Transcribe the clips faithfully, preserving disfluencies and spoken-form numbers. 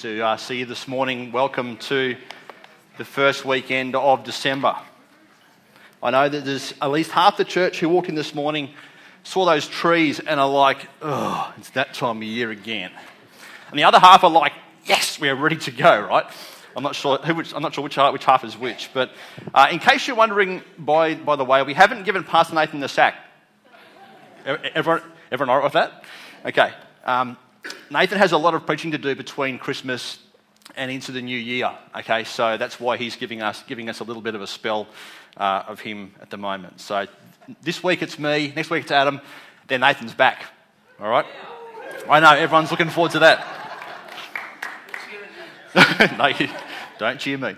Good to uh, see you this morning. Welcome to the first weekend of December. I know that there's at least half the church who walked in this morning saw those trees and are like, oh, it's that time of year again. And the other half are like, yes, we are ready to go, right? I'm not sure who which, I'm not sure which half, which half is which. But uh, in case you're wondering, by by the way, we haven't given Pastor Nathan the sack. Everyone, everyone all right with that? Okay. Um, Nathan has a lot of preaching to do between Christmas and into the new year. Okay, so that's why he's giving us giving us a little bit of a spell uh, of him at the moment. So this week it's me, next week it's Adam, then Nathan's back. All right? I know, everyone's looking forward to that. No, don't cheer me.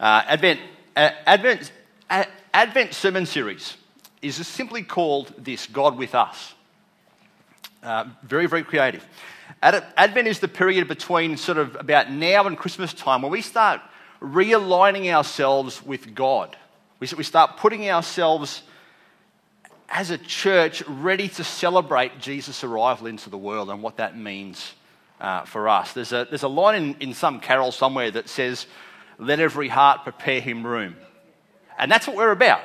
Uh, Advent, uh, Advent, uh, Advent sermon series is simply called this, God with Us. Uh, very, very creative. Ad- Advent is the period between sort of about now and Christmas time where we start realigning ourselves with God. We, we start putting ourselves as a church ready to celebrate Jesus' arrival into the world and what that means uh, for us. There's a, there's a line in, in some carol somewhere that says, "Let every heart prepare him room." And that's what we're about.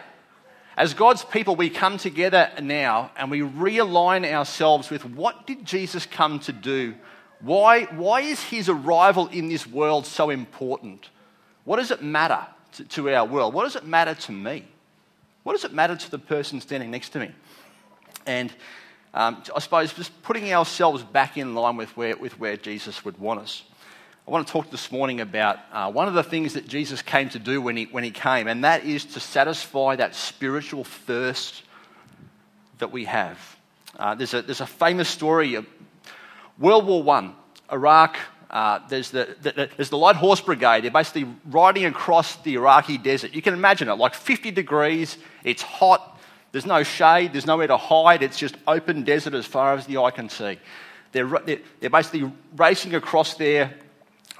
As God's people, we come together now and we realign ourselves with what did Jesus come to do? Why, why is his arrival in this world so important? What does it matter to, to our world? What does it matter to me? What does it matter to the person standing next to me? And um, I suppose just putting ourselves back in line with where, with where Jesus would want us. I want to talk this morning about uh, one of the things that Jesus came to do when he, when he came, and that is to satisfy that spiritual thirst that we have. Uh, there's, a, there's a famous story of World War One, Iraq. Uh, there's, the, the, the, there's the Light Horse Brigade. They're basically riding across the Iraqi desert. You can imagine it, like fifty degrees, it's hot, there's no shade, there's nowhere to hide, it's just open desert as far as the eye can see. They're, they're, they're basically racing across there,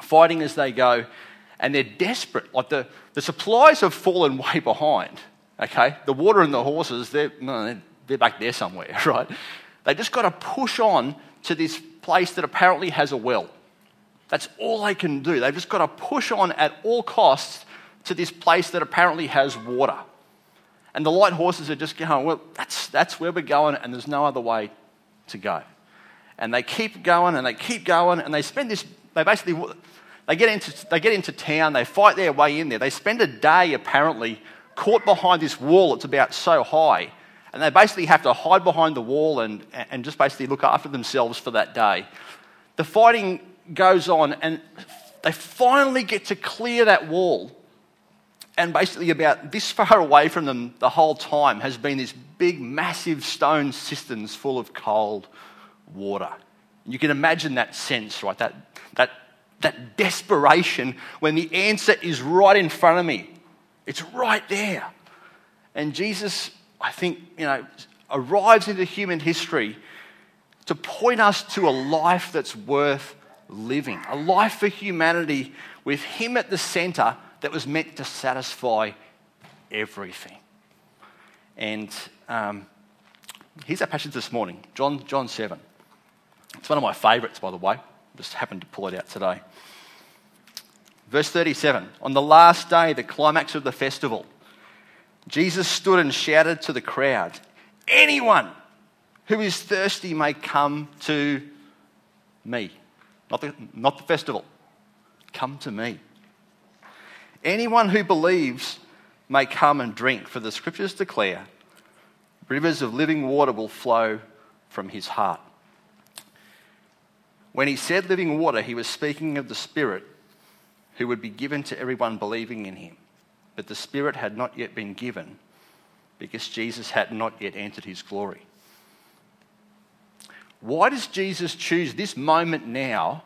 fighting as they go, and they're desperate. Like the, the supplies have fallen way behind, okay? The water and the horses, they're, no, they're back there somewhere, right? They just got to push on to this place that apparently has a well. That's all they can do. They've just got to push on at all costs to this place that apparently has water. And the light horses are just going, well, that's, that's where we're going, and there's no other way to go. And they keep going, and they keep going, and they spend this... They basically, they get into they get into town, they fight their way in there. They spend a day, apparently, caught behind this wall that's about so high. And they basically have to hide behind the wall and, and just basically look after themselves for that day. The fighting goes on, and they finally get to clear that wall. And basically about this far away from them the whole time has been this big, massive stone cisterns full of cold water. And you can imagine that sense, right? That... That that desperation when the answer is right in front of me. It's right there. And Jesus, I think, you know, arrives into human history to point us to a life that's worth living. A life for humanity with him at the center that was meant to satisfy everything. And um, here's our passage this morning, John, John seven. It's one of my favorites, by the way. Just happened to pull it out today. Verse thirty-seven. On the last day, the climax of the festival, Jesus stood and shouted to the crowd, "Anyone who is thirsty may come to me." Not the, not the festival. Come to me. "Anyone who believes may come and drink, for the scriptures declare, rivers of living water will flow from his heart." When he said living water, he was speaking of the Spirit who would be given to everyone believing in him. But the Spirit had not yet been given because Jesus had not yet entered his glory. Why does Jesus choose this moment now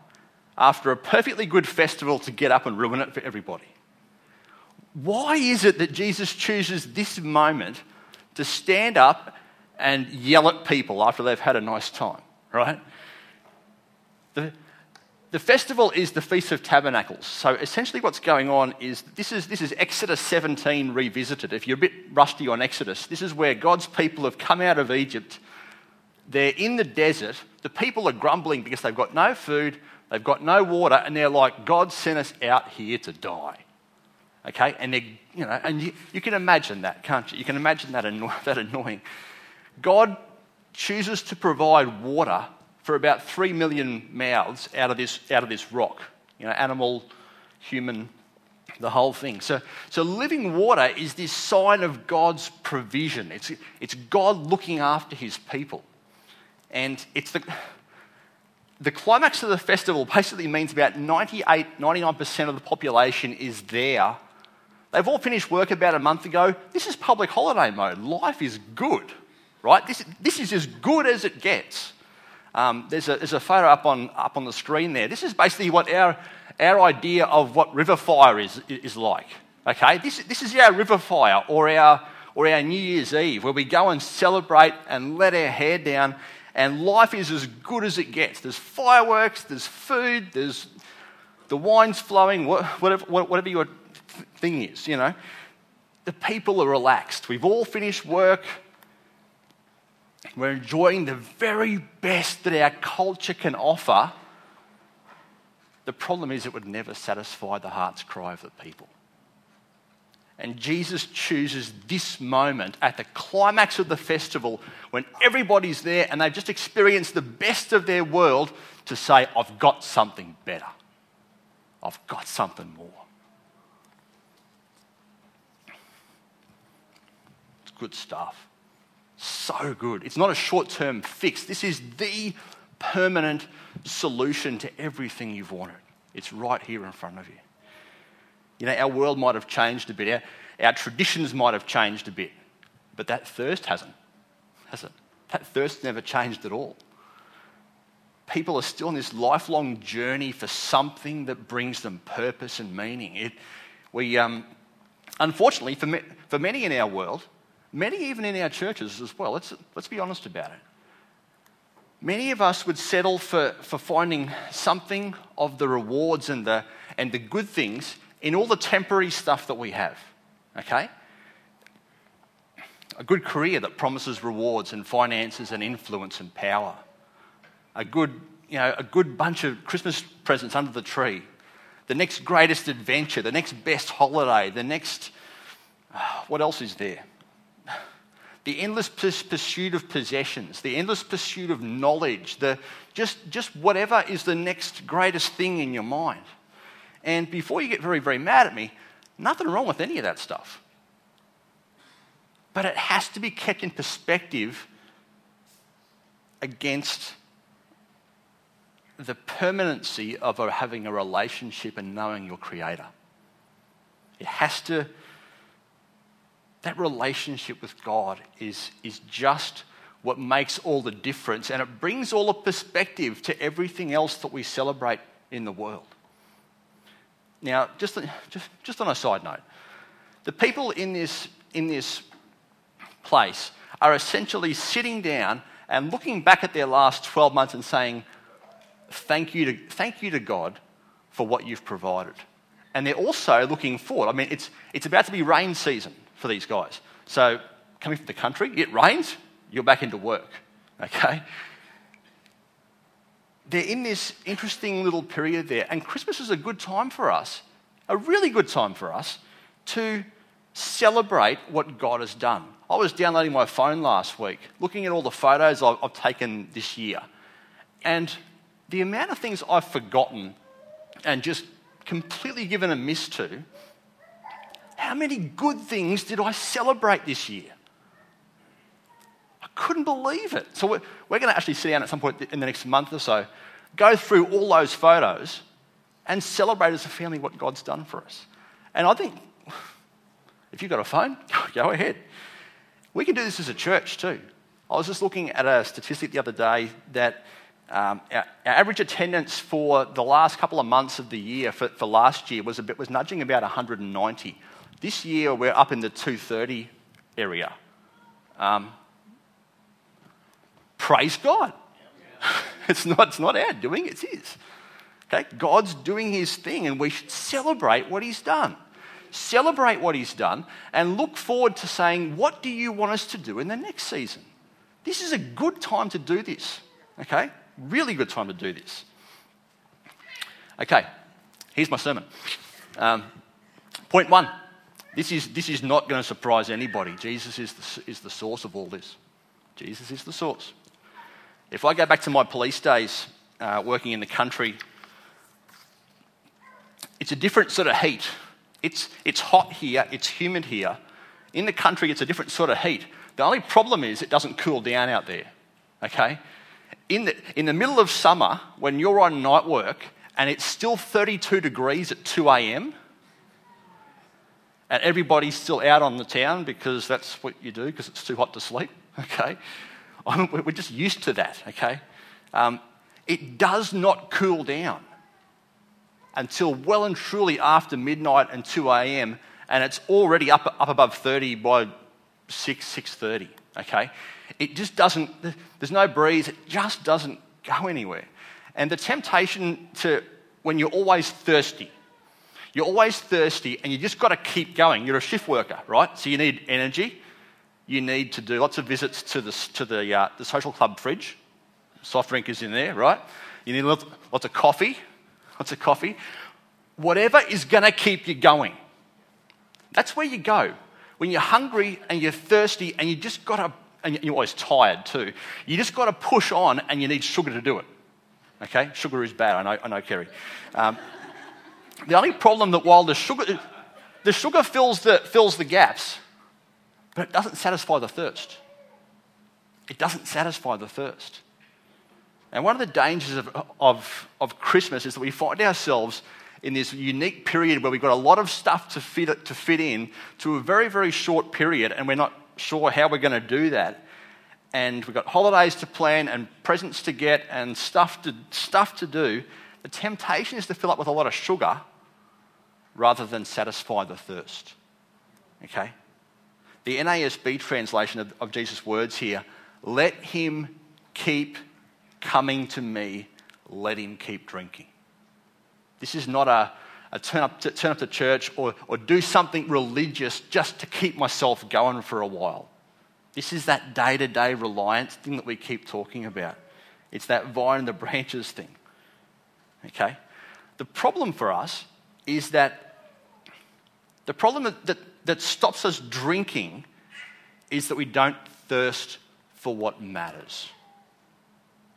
after a perfectly good festival to get up and ruin it for everybody? Why is it that Jesus chooses this moment to stand up and yell at people after they've had a nice time, right? The, the festival is the Feast of Tabernacles. So essentially what's going on is this is this is Exodus seventeen revisited. If you're a bit rusty on Exodus, this is where God's people have come out of Egypt. They're in the desert. The people are grumbling because they've got no food, They've got no water, and they're like, God sent us out here to die. Okay, and they, you know, and you, you can imagine that, can't you? You can imagine that anno- that annoying. God chooses to provide water for about three million mouths out of this out of this rock. You know, animal, human, the whole thing. So, so living water is this sign of God's provision. It's it's God looking after His people, and it's the the climax of the festival. Basically means about ninety-eight, ninety-nine percent of the population is there. They've all finished work about a month ago. This is public holiday mode. Life is good, right? This this is as good as it gets. Um, there's a there's a photo up on up on the screen there. This is basically what our our idea of what river fire is is like. Okay, this this is our river fire or our or our New Year's Eve, where we go and celebrate and let our hair down, and life is as good as it gets. There's fireworks, there's food, there's the wine's flowing, whatever whatever your thing is, you know. The people are relaxed. We've all finished work. We're enjoying the very best that our culture can offer. The problem is it would never satisfy the heart's cry of the people. And Jesus chooses this moment at the climax of the festival when everybody's there and they've just experienced the best of their world to say, I've got something better. I've got something more. It's good stuff. So good. It's not a short-term fix. This is the permanent solution to everything you've wanted. It's right here in front of you. You know, our world might have changed a bit. Our, our traditions might have changed a bit. But that thirst hasn't, has it? That thirst never changed at all. People are still on this lifelong journey for something that brings them purpose and meaning. It, we, um, unfortunately, for, me, for many in our world, many even in our churches as well, let's, let's be honest about it. Many of us would settle for, for finding something of the rewards and the and the good things in all the temporary stuff that we have, okay? A good career that promises rewards and finances and influence and power. A good, you know, a good bunch of Christmas presents under the tree. The next greatest adventure, the next best holiday, the next... Uh, what else is there? The endless pursuit of possessions, the endless pursuit of knowledge, the just just whatever is the next greatest thing in your mind. And before you get very, very mad at me, nothing wrong with any of that stuff. But it has to be kept in perspective against the permanency of having a relationship and knowing your Creator. It has to... That relationship with God is, is just what makes all the difference, and it brings all the perspective to everything else that we celebrate in the world. Now, just, just, just on a side note, the people in this, in this place are essentially sitting down and looking back at their last twelve months and saying, thank you to, thank you to God for what you've provided. And they're also looking forward. I mean, it's, it's about to be rain season for these guys. So, coming from the country, it rains, you're back into work, okay? They're in this interesting little period there, and Christmas is a good time for us, a really good time for us, to celebrate what God has done. I was downloading my phone last week, looking at all the photos I've, I've taken this year, and the amount of things I've forgotten and just completely given a miss to. How many good things did I celebrate this year? I couldn't believe it. So we're, we're going to actually sit down at some point in the next month or so, go through all those photos and celebrate as a family what God's done for us. And I think, if you've got a phone, go ahead. We can do this as a church too. I was just looking at a statistic the other day that um, our, our average attendance for the last couple of months of the year, for, for last year, was a bit was nudging about one hundred ninety. This year, we're up in the two thirty area. Um, praise God. it's not it's not our doing, it's His. Okay? God's doing His thing, and we should celebrate what He's done. Celebrate what He's done, and look forward to saying, what do you want us to do in the next season? This is a good time to do this. Okay? Really good time to do this. Okay, here's my sermon. Um, point one. This is, this is not going to surprise anybody. Jesus is the, is the source of all this. Jesus is the source. If I go back to my police days uh, working in the country, it's a different sort of heat. It's, it's hot here, it's humid here. In the country, it's a different sort of heat. The only problem is it doesn't cool down out there, okay? In the, in the middle of summer, when you're on night work and it's still thirty-two degrees at two a.m., and everybody's still out on the town because that's what you do, because it's too hot to sleep, okay? I mean, we're just used to that, okay? Um, it does not cool down until well and truly after midnight and two a.m., and it's already up up above thirty by six, six thirty, okay? It just doesn't, there's no breeze, it just doesn't go anywhere. And the temptation to, when you're always thirsty, You're always thirsty and you just got to keep going. You're a shift worker, right? So you need energy. You need to do lots of visits to the, to the, uh, the social club fridge. Soft drink is in there, right? You need lots, lots of coffee, lots of coffee. Whatever is going to keep you going. That's where you go. When you're hungry and you're thirsty and you just got to, and you're always tired too, you just got to push on and you need sugar to do it. Okay? Sugar is bad, I know, I know, Kerry. Um, The only problem that while the sugar, the sugar fills the, fills the gaps, but it doesn't satisfy the thirst. It doesn't satisfy the thirst. And one of the dangers of, of, of Christmas is that we find ourselves in this unique period where we've got a lot of stuff to fit, to fit in to a very, very short period, and we're not sure how we're going to do that. And we've got holidays to plan and presents to get and stuff to, stuff to do. The temptation is to fill up with a lot of sugar rather than satisfy the thirst, okay? The N A S B translation of, of Jesus' words here, let him keep coming to me, let him keep drinking. This is not a, a turn up to, turn up to church or, or do something religious just to keep myself going for a while. This is that day-to-day reliance thing that we keep talking about. It's that vine and the branches thing. Okay, the problem for us is that the problem that, that, that stops us drinking is that we don't thirst for what matters.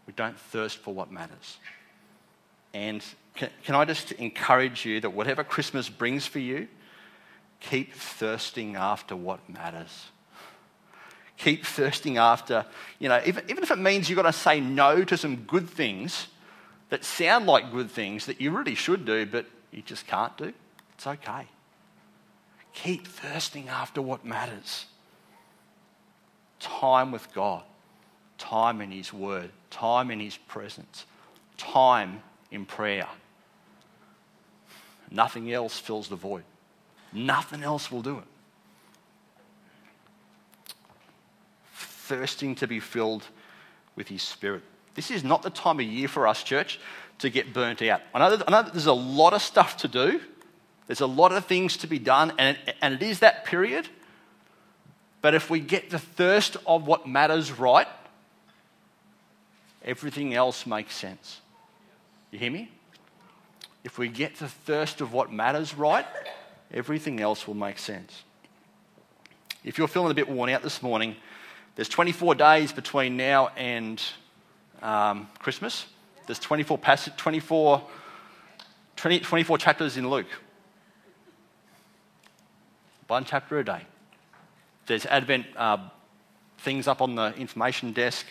We don't thirst for what matters. And can, can I just encourage you that whatever Christmas brings for you, keep thirsting after what matters. Keep thirsting after, you know, even, even if it means you've got to say no to some good things that sound like good things that you really should do, but you just can't do. It's okay. Keep thirsting after what matters. Time with God, time in His Word, time in His presence, time in prayer. Nothing else fills the void. Nothing else will do it. Thirsting to be filled with His Spirit. This is not the time of year for us, church, to get burnt out. I know that, I know that there's a lot of stuff to do. There's a lot of things to be done, and it, and it is that period. But if we get the thirst of what matters right, everything else makes sense. You hear me? If we get the thirst of what matters right, everything else will make sense. If you're feeling a bit worn out this morning, there's twenty-four days between now and Um, Christmas. There's twenty-four, passage, twenty-four, twenty, twenty-four chapters in Luke. One chapter a day. There's Advent uh, things up on the information desk.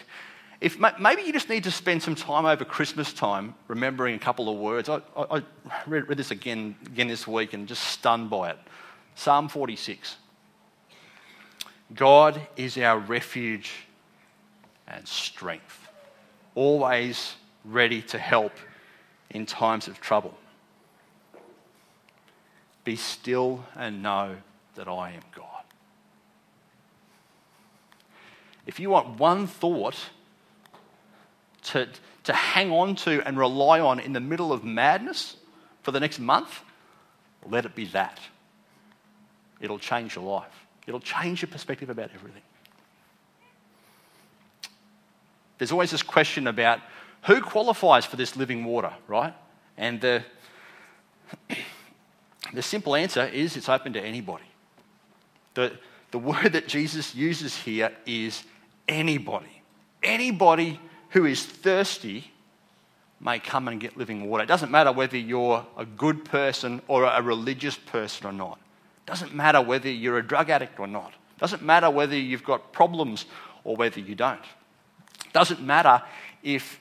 If maybe you just need to spend some time over Christmas time remembering a couple of words. I, I, I read, read this again, again this week and just stunned by it. Psalm forty-six. God is our refuge and strength, always ready to help in times of trouble. Be still and know that I am God. If you want one thought to, to hang on to and rely on in the middle of madness for the next month, let it be that. It'll change your life. It'll change your perspective about everything. There's always this question about who qualifies for this living water, right? And the The simple answer is it's open to anybody. The, the word that Jesus uses here is anybody. Anybody who is thirsty may come and get living water. It doesn't matter whether you're a good person or a religious person or not. It doesn't matter whether you're a drug addict or not. It doesn't matter whether you've got problems or whether you don't. It doesn't matter if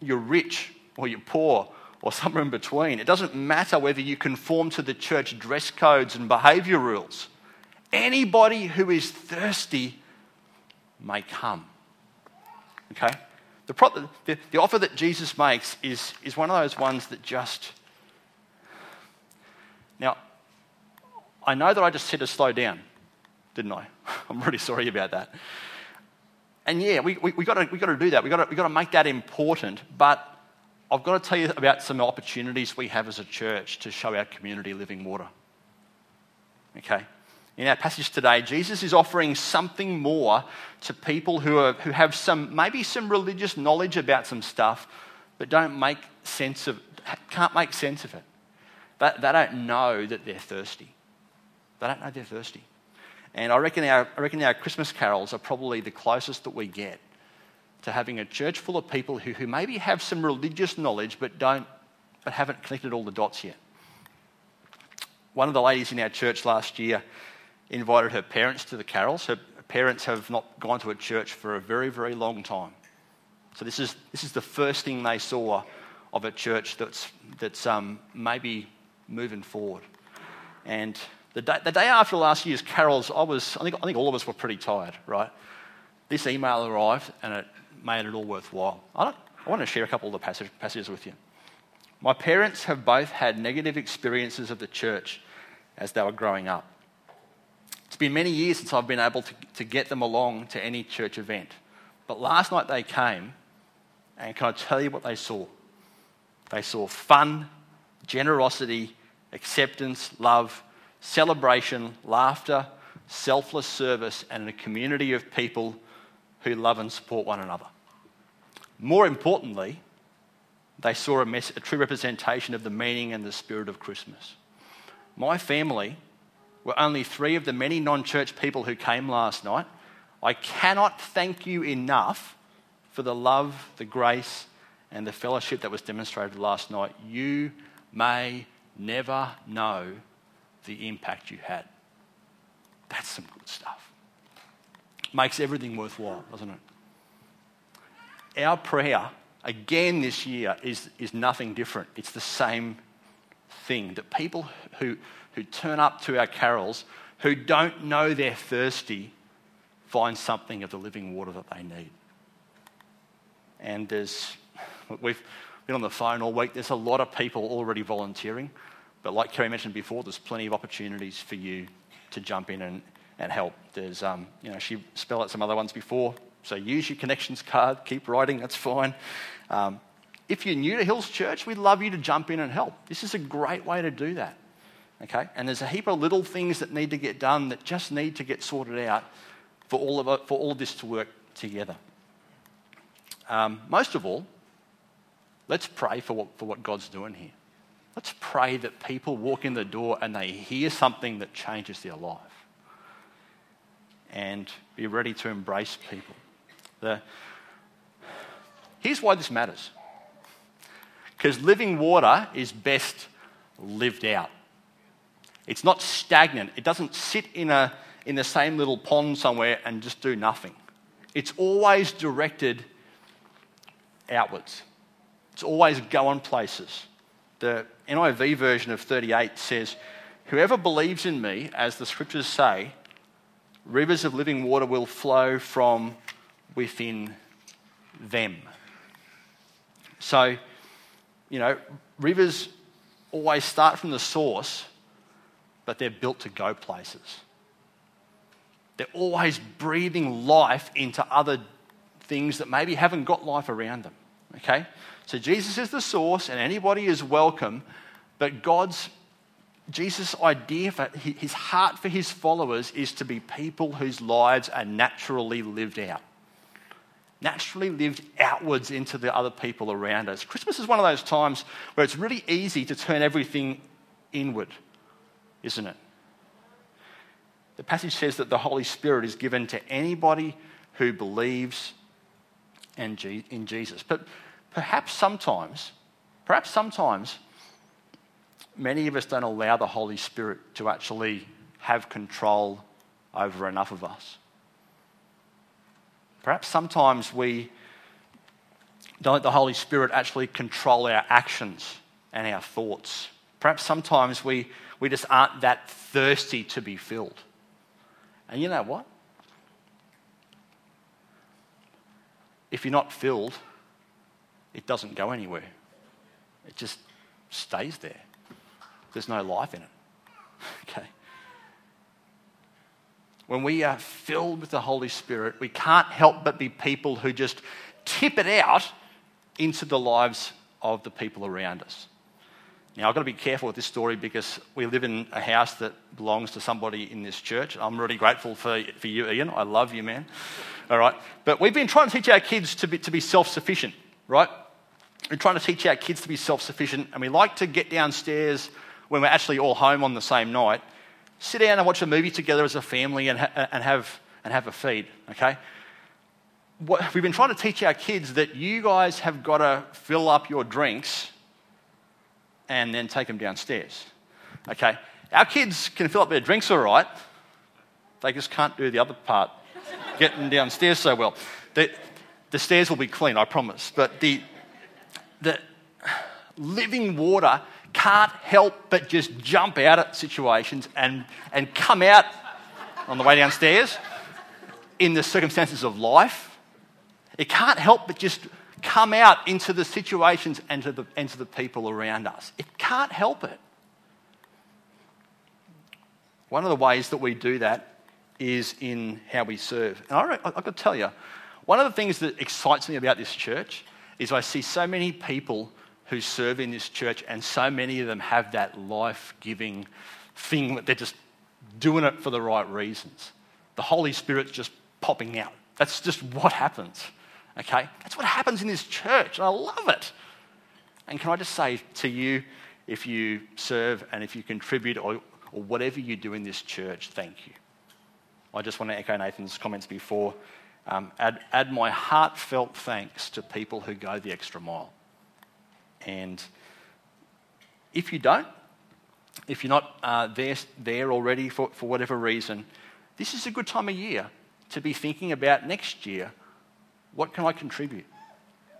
you're rich or you're poor or somewhere in between. It doesn't matter whether you conform to the church dress codes and behaviour rules. Anybody who is thirsty may come. Okay? The, pro- the, the offer that Jesus makes is, is one of those ones that just... Now, I know that I just said to slow down, didn't I? I'm really sorry about that. And yeah, we we, we got to we got to do that. We got we got to make that important. But I've got to tell you about some opportunities we have as a church to show our community living water. Okay. In our passage today, Jesus is offering something more to people who are who have some maybe some religious knowledge about some stuff, but don't make sense of can't make sense of it. But they don't know that they're thirsty. They don't know they're thirsty. And I reckon our I reckon our Christmas carols are probably the closest that we get to having a church full of people who, who maybe have some religious knowledge but don't but haven't connected all the dots yet. One of the ladies in our church last year invited her parents to the carols. Her parents have not gone to a church for a very, very long time. So this is this is the first thing they saw of a church that's that's um, maybe moving forward. And The day, the day after last year's carols, I was I think I think all of us were pretty tired, right? This email arrived and it made it all worthwhile. I, don't, I want to share a couple of the passage, passages with you. My parents have both had negative experiences of the church as they were growing up. It's been many years since I've been able to, to get them along to any church event. But last night they came, and can I tell you what they saw? They saw fun, generosity, acceptance, love, celebration, laughter, selfless service, and a community of people who love and support one another. More importantly, they saw a, mess, a true representation of the meaning and the spirit of Christmas. My family were only three of the many non-church people who came last night. I cannot thank you enough for the love, the grace, and the fellowship that was demonstrated last night. You may never know the impact you had. That's some good stuff. Makes everything worthwhile, doesn't it? Our prayer, again this year, is, is nothing different. It's the same thing. That people who, who turn up to our carols, who don't know they're thirsty, find something of the living water that they need. And there's, we've been on the phone all week, there's a lot of people already volunteering. But like Kerry mentioned before, there's plenty of opportunities for you to jump in and, and help. There's, um, you know, she spelled out some other ones before. So use your connections card, keep writing, that's fine. Um, if you're new to Hills Church, we'd love you to jump in and help. This is a great way to do that, okay? And there's a heap of little things that need to get done that just need to get sorted out for all of, for all of this to work together. Um, most of all, let's pray for what, for what God's doing here. Let's pray that people walk in the door and they hear something that changes their life. And be ready to embrace people. The, here's why this matters. Because living water is best lived out. It's not stagnant. It doesn't sit in a in the same little pond somewhere and just do nothing. It's always directed outwards. It's always going places. The N I V version of thirty-eight says, "Whoever believes in me, as the scriptures say, rivers of living water will flow from within them." So, you know, rivers always start from the source, but they're built to go places. They're always breathing life into other things that maybe haven't got life around them, okay? So Jesus is the source and anybody is welcome, but God's, Jesus' idea, for his heart for his followers is to be people whose lives are naturally lived out. Naturally lived outwards into the other people around us. Christmas is one of those times where it's really easy to turn everything inward. isn't it? The passage says that the Holy Spirit is given to anybody who believes in Jesus. But perhaps sometimes, perhaps sometimes, many of us don't allow the Holy Spirit to actually have control over enough of us. Perhaps sometimes we don't let the Holy Spirit actually control our actions and our thoughts. Perhaps sometimes we, we just aren't that thirsty to be filled. And you know what? If you're not filled, it doesn't go anywhere. It just stays there. There's no life in it. Okay. When we are filled with the Holy Spirit, we can't help but be people who just tip it out into the lives of the people around us. Now, I've got to be careful with this story because we live in a house that belongs to somebody in this church. I'm really grateful for, for you, Ian. I love you, man. All right. But we've been trying to teach our kids to be, to be self-sufficient, right? We're trying to teach our kids to be self-sufficient, and we like to get downstairs when we're actually all home on the same night, sit down and watch a movie together as a family and, ha- and, have, and have a feed, okay? What, we've been trying to teach our kids that you guys have got to fill up your drinks and then take them downstairs. Okay, our kids can fill up their drinks all right. They just can't do the other part, get them downstairs so well. The, the stairs will be clean, I promise. But the the living water can't help but just jump out at situations and, and come out on the way downstairs in the circumstances of life. It can't help but just come out into the situations and to the, and to the people around us. It can't help it. One of the ways that we do that is in how we serve. And I, I, I've got to tell you, one of the things that excites me about this church is I see so many people who serve in this church, and so many of them have that life-giving thing that they're just doing it for the right reasons. The Holy Spirit's just popping out. That's just what happens. Okay, that's what happens in this church, and I love it. And can I just say to you, if you serve and if you contribute or, or whatever you do in this church, thank you. I just want to echo Nathan's comments before. Um, add, add my heartfelt thanks to people who go the extra mile. And if you don't, if you're not uh, there, there already for, for whatever reason, this is a good time of year to be thinking about next year. What can I contribute?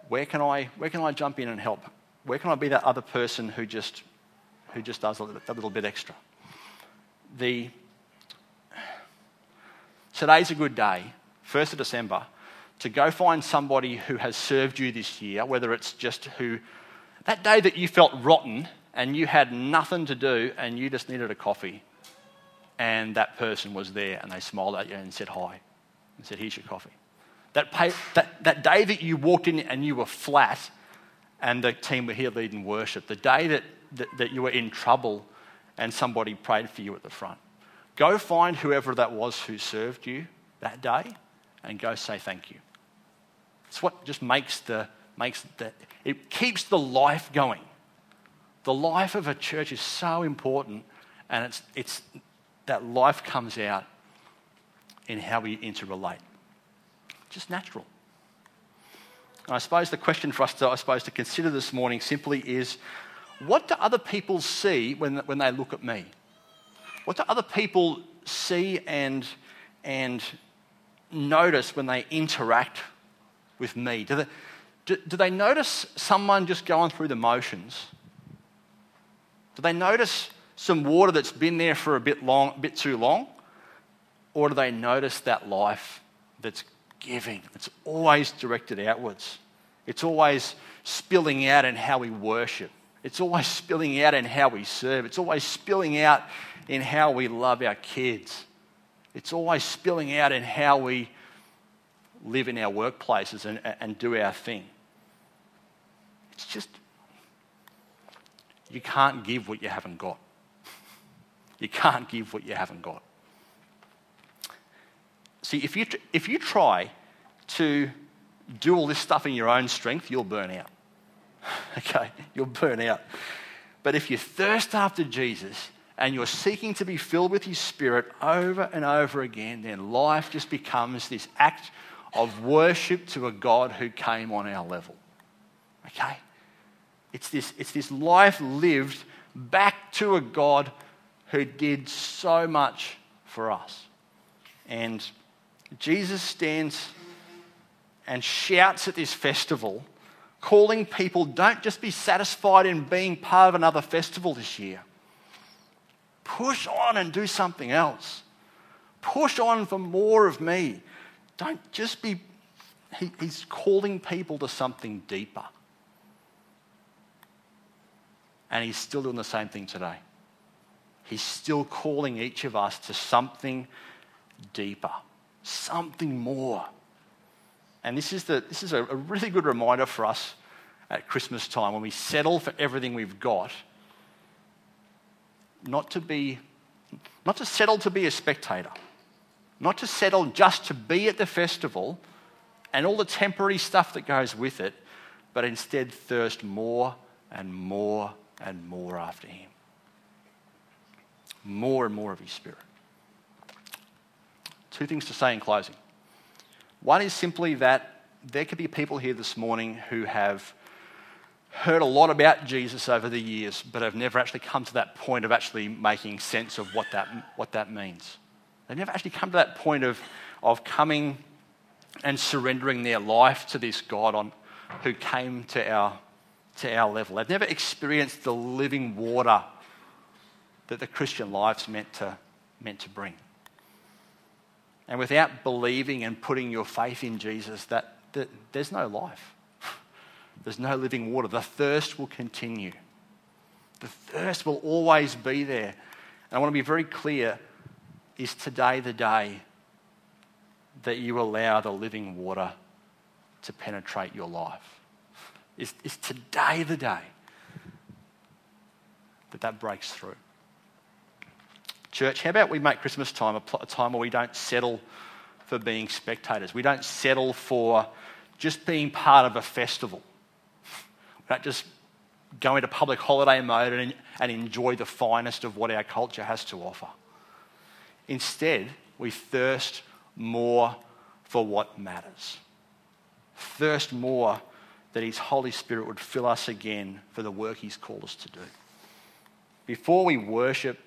Where can I where can I jump in and help? Where can I be that other person who just who just does a little, a little bit extra? The today's a good day, first of December, to go find somebody who has served you this year, whether it's just who that day that you felt rotten and you had nothing to do and you just needed a coffee, and that person was there and they smiled at you and said hi and said, "Here's your coffee." That, pay, that that day that you walked in and you were flat and the team were here leading worship, the day that, that, that you were in trouble and somebody prayed for you at the front. Go find whoever that was who served you that day and go say thank you. It's what just makes the, makes the, it keeps the life going. The life of a church is so important, and it's it's that life comes out in how we interrelate. Just natural. And I suppose the question for us to, I suppose, to consider this morning simply is, what do other people see when when they look at me? What do other people see and and notice when they interact with me? Do they, do, do they notice someone just going through the motions? Do they notice some water that's been there for a bit long, a bit too long? Or do they notice that life that's giving? It's always directed outwards. It's always spilling out in how we worship. It's always spilling out in how we serve. It's always spilling out in how we love our kids. It's always spilling out in how we live in our workplaces and, and do our thing. It's just, you can't give what you haven't got. You can't give what you haven't got. See, if you if you try to do all this stuff in your own strength, you'll burn out. Okay, you'll burn out. But if you thirst after Jesus and you're seeking to be filled with His Spirit over and over again, then life just becomes this act of worship to a God who came on our level. Okay? It's this, it's this life lived back to a God who did so much for us. And Jesus stands and shouts at this festival, calling people, don't just be satisfied in being part of another festival this year. Push on and do something else. Push on for more of me. Don't just be... He, he's calling people to something deeper. And He's still doing the same thing today. He's still calling each of us to something deeper, something more. And this is the this is a, a really good reminder for us at Christmas time when we settle for everything we've got, not to be, not to settle to be a spectator, not to settle just to be at the festival and all the temporary stuff that goes with it, but instead thirst more and more and more after Him. More and more of His Spirit. Two things to say in closing. One is simply that there could be people here this morning who have heard a lot about Jesus over the years, but have never actually come to that point of actually making sense of what that what that means. They've never actually come to that point of, of coming and surrendering their life to this God on who came to our to our level. They've never experienced the living water that the Christian life's meant to meant to bring. And without believing and putting your faith in Jesus, that, that there's no life. There's no living water. The thirst will continue. The thirst will always be there. And I want to be very clear, is today the day that you allow the living water to penetrate your life? Is, is today the day that that breaks through? Church, how about we make Christmas time a, pl- a time where we don't settle for being spectators? We don't settle for just being part of a festival. We don't just go into public holiday mode and, and enjoy the finest of what our culture has to offer. Instead, we thirst more for what matters. Thirst more that His Holy Spirit would fill us again for the work He's called us to do. Before we worship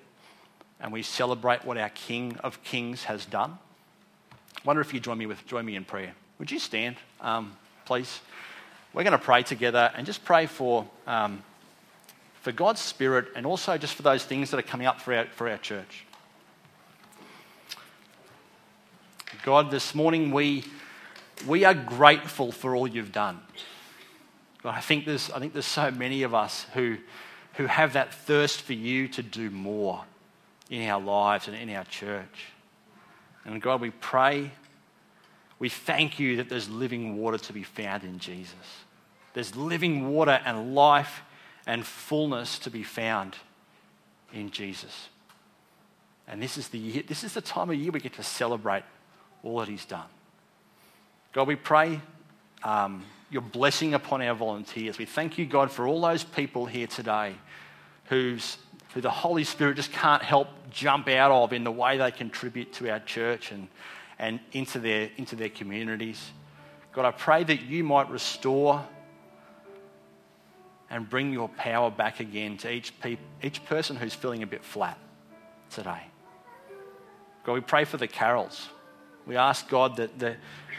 and we celebrate what our King of Kings has done, I wonder if you join me with join me in prayer. Would you stand, um, please? We're going to pray together and just pray for um, for God's Spirit and also just for those things that are coming up for our, for our church. God, this morning we we are grateful for all You've done. God, I think there's I think there's so many of us who who have that thirst for You to do more in our lives and in our church. And God, we pray, we thank You that there's living water to be found in Jesus. There's living water and life and fullness to be found in Jesus. And this is the year, this is the time of year we get to celebrate all that He's done. God, we pray um, Your blessing upon our volunteers. We thank You, God, for all those people here today who's who the Holy Spirit just can't help jump out of in the way they contribute to our church and, and into their into their communities. God, I pray that You might restore and bring Your power back again to each pe- each person who's feeling a bit flat today. God, we pray for the Carrolls. We ask, God, that that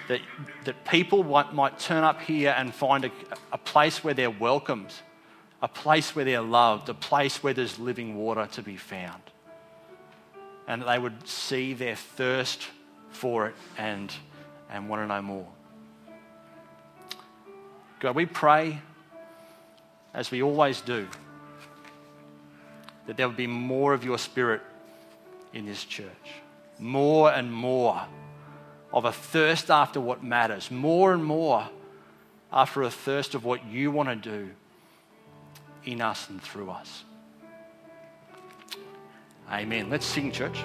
that, that people might, might turn up here and find a, a place where they're welcomed, a place where they're loved, a place where there's living water to be found. And that they would see their thirst for it and, and want to know more. God, we pray, as we always do, that there would be more of Your Spirit in this church. More and more of a thirst after what matters. More and more after a thirst of what You want to do in us and through us. Amen. Let's sing, church.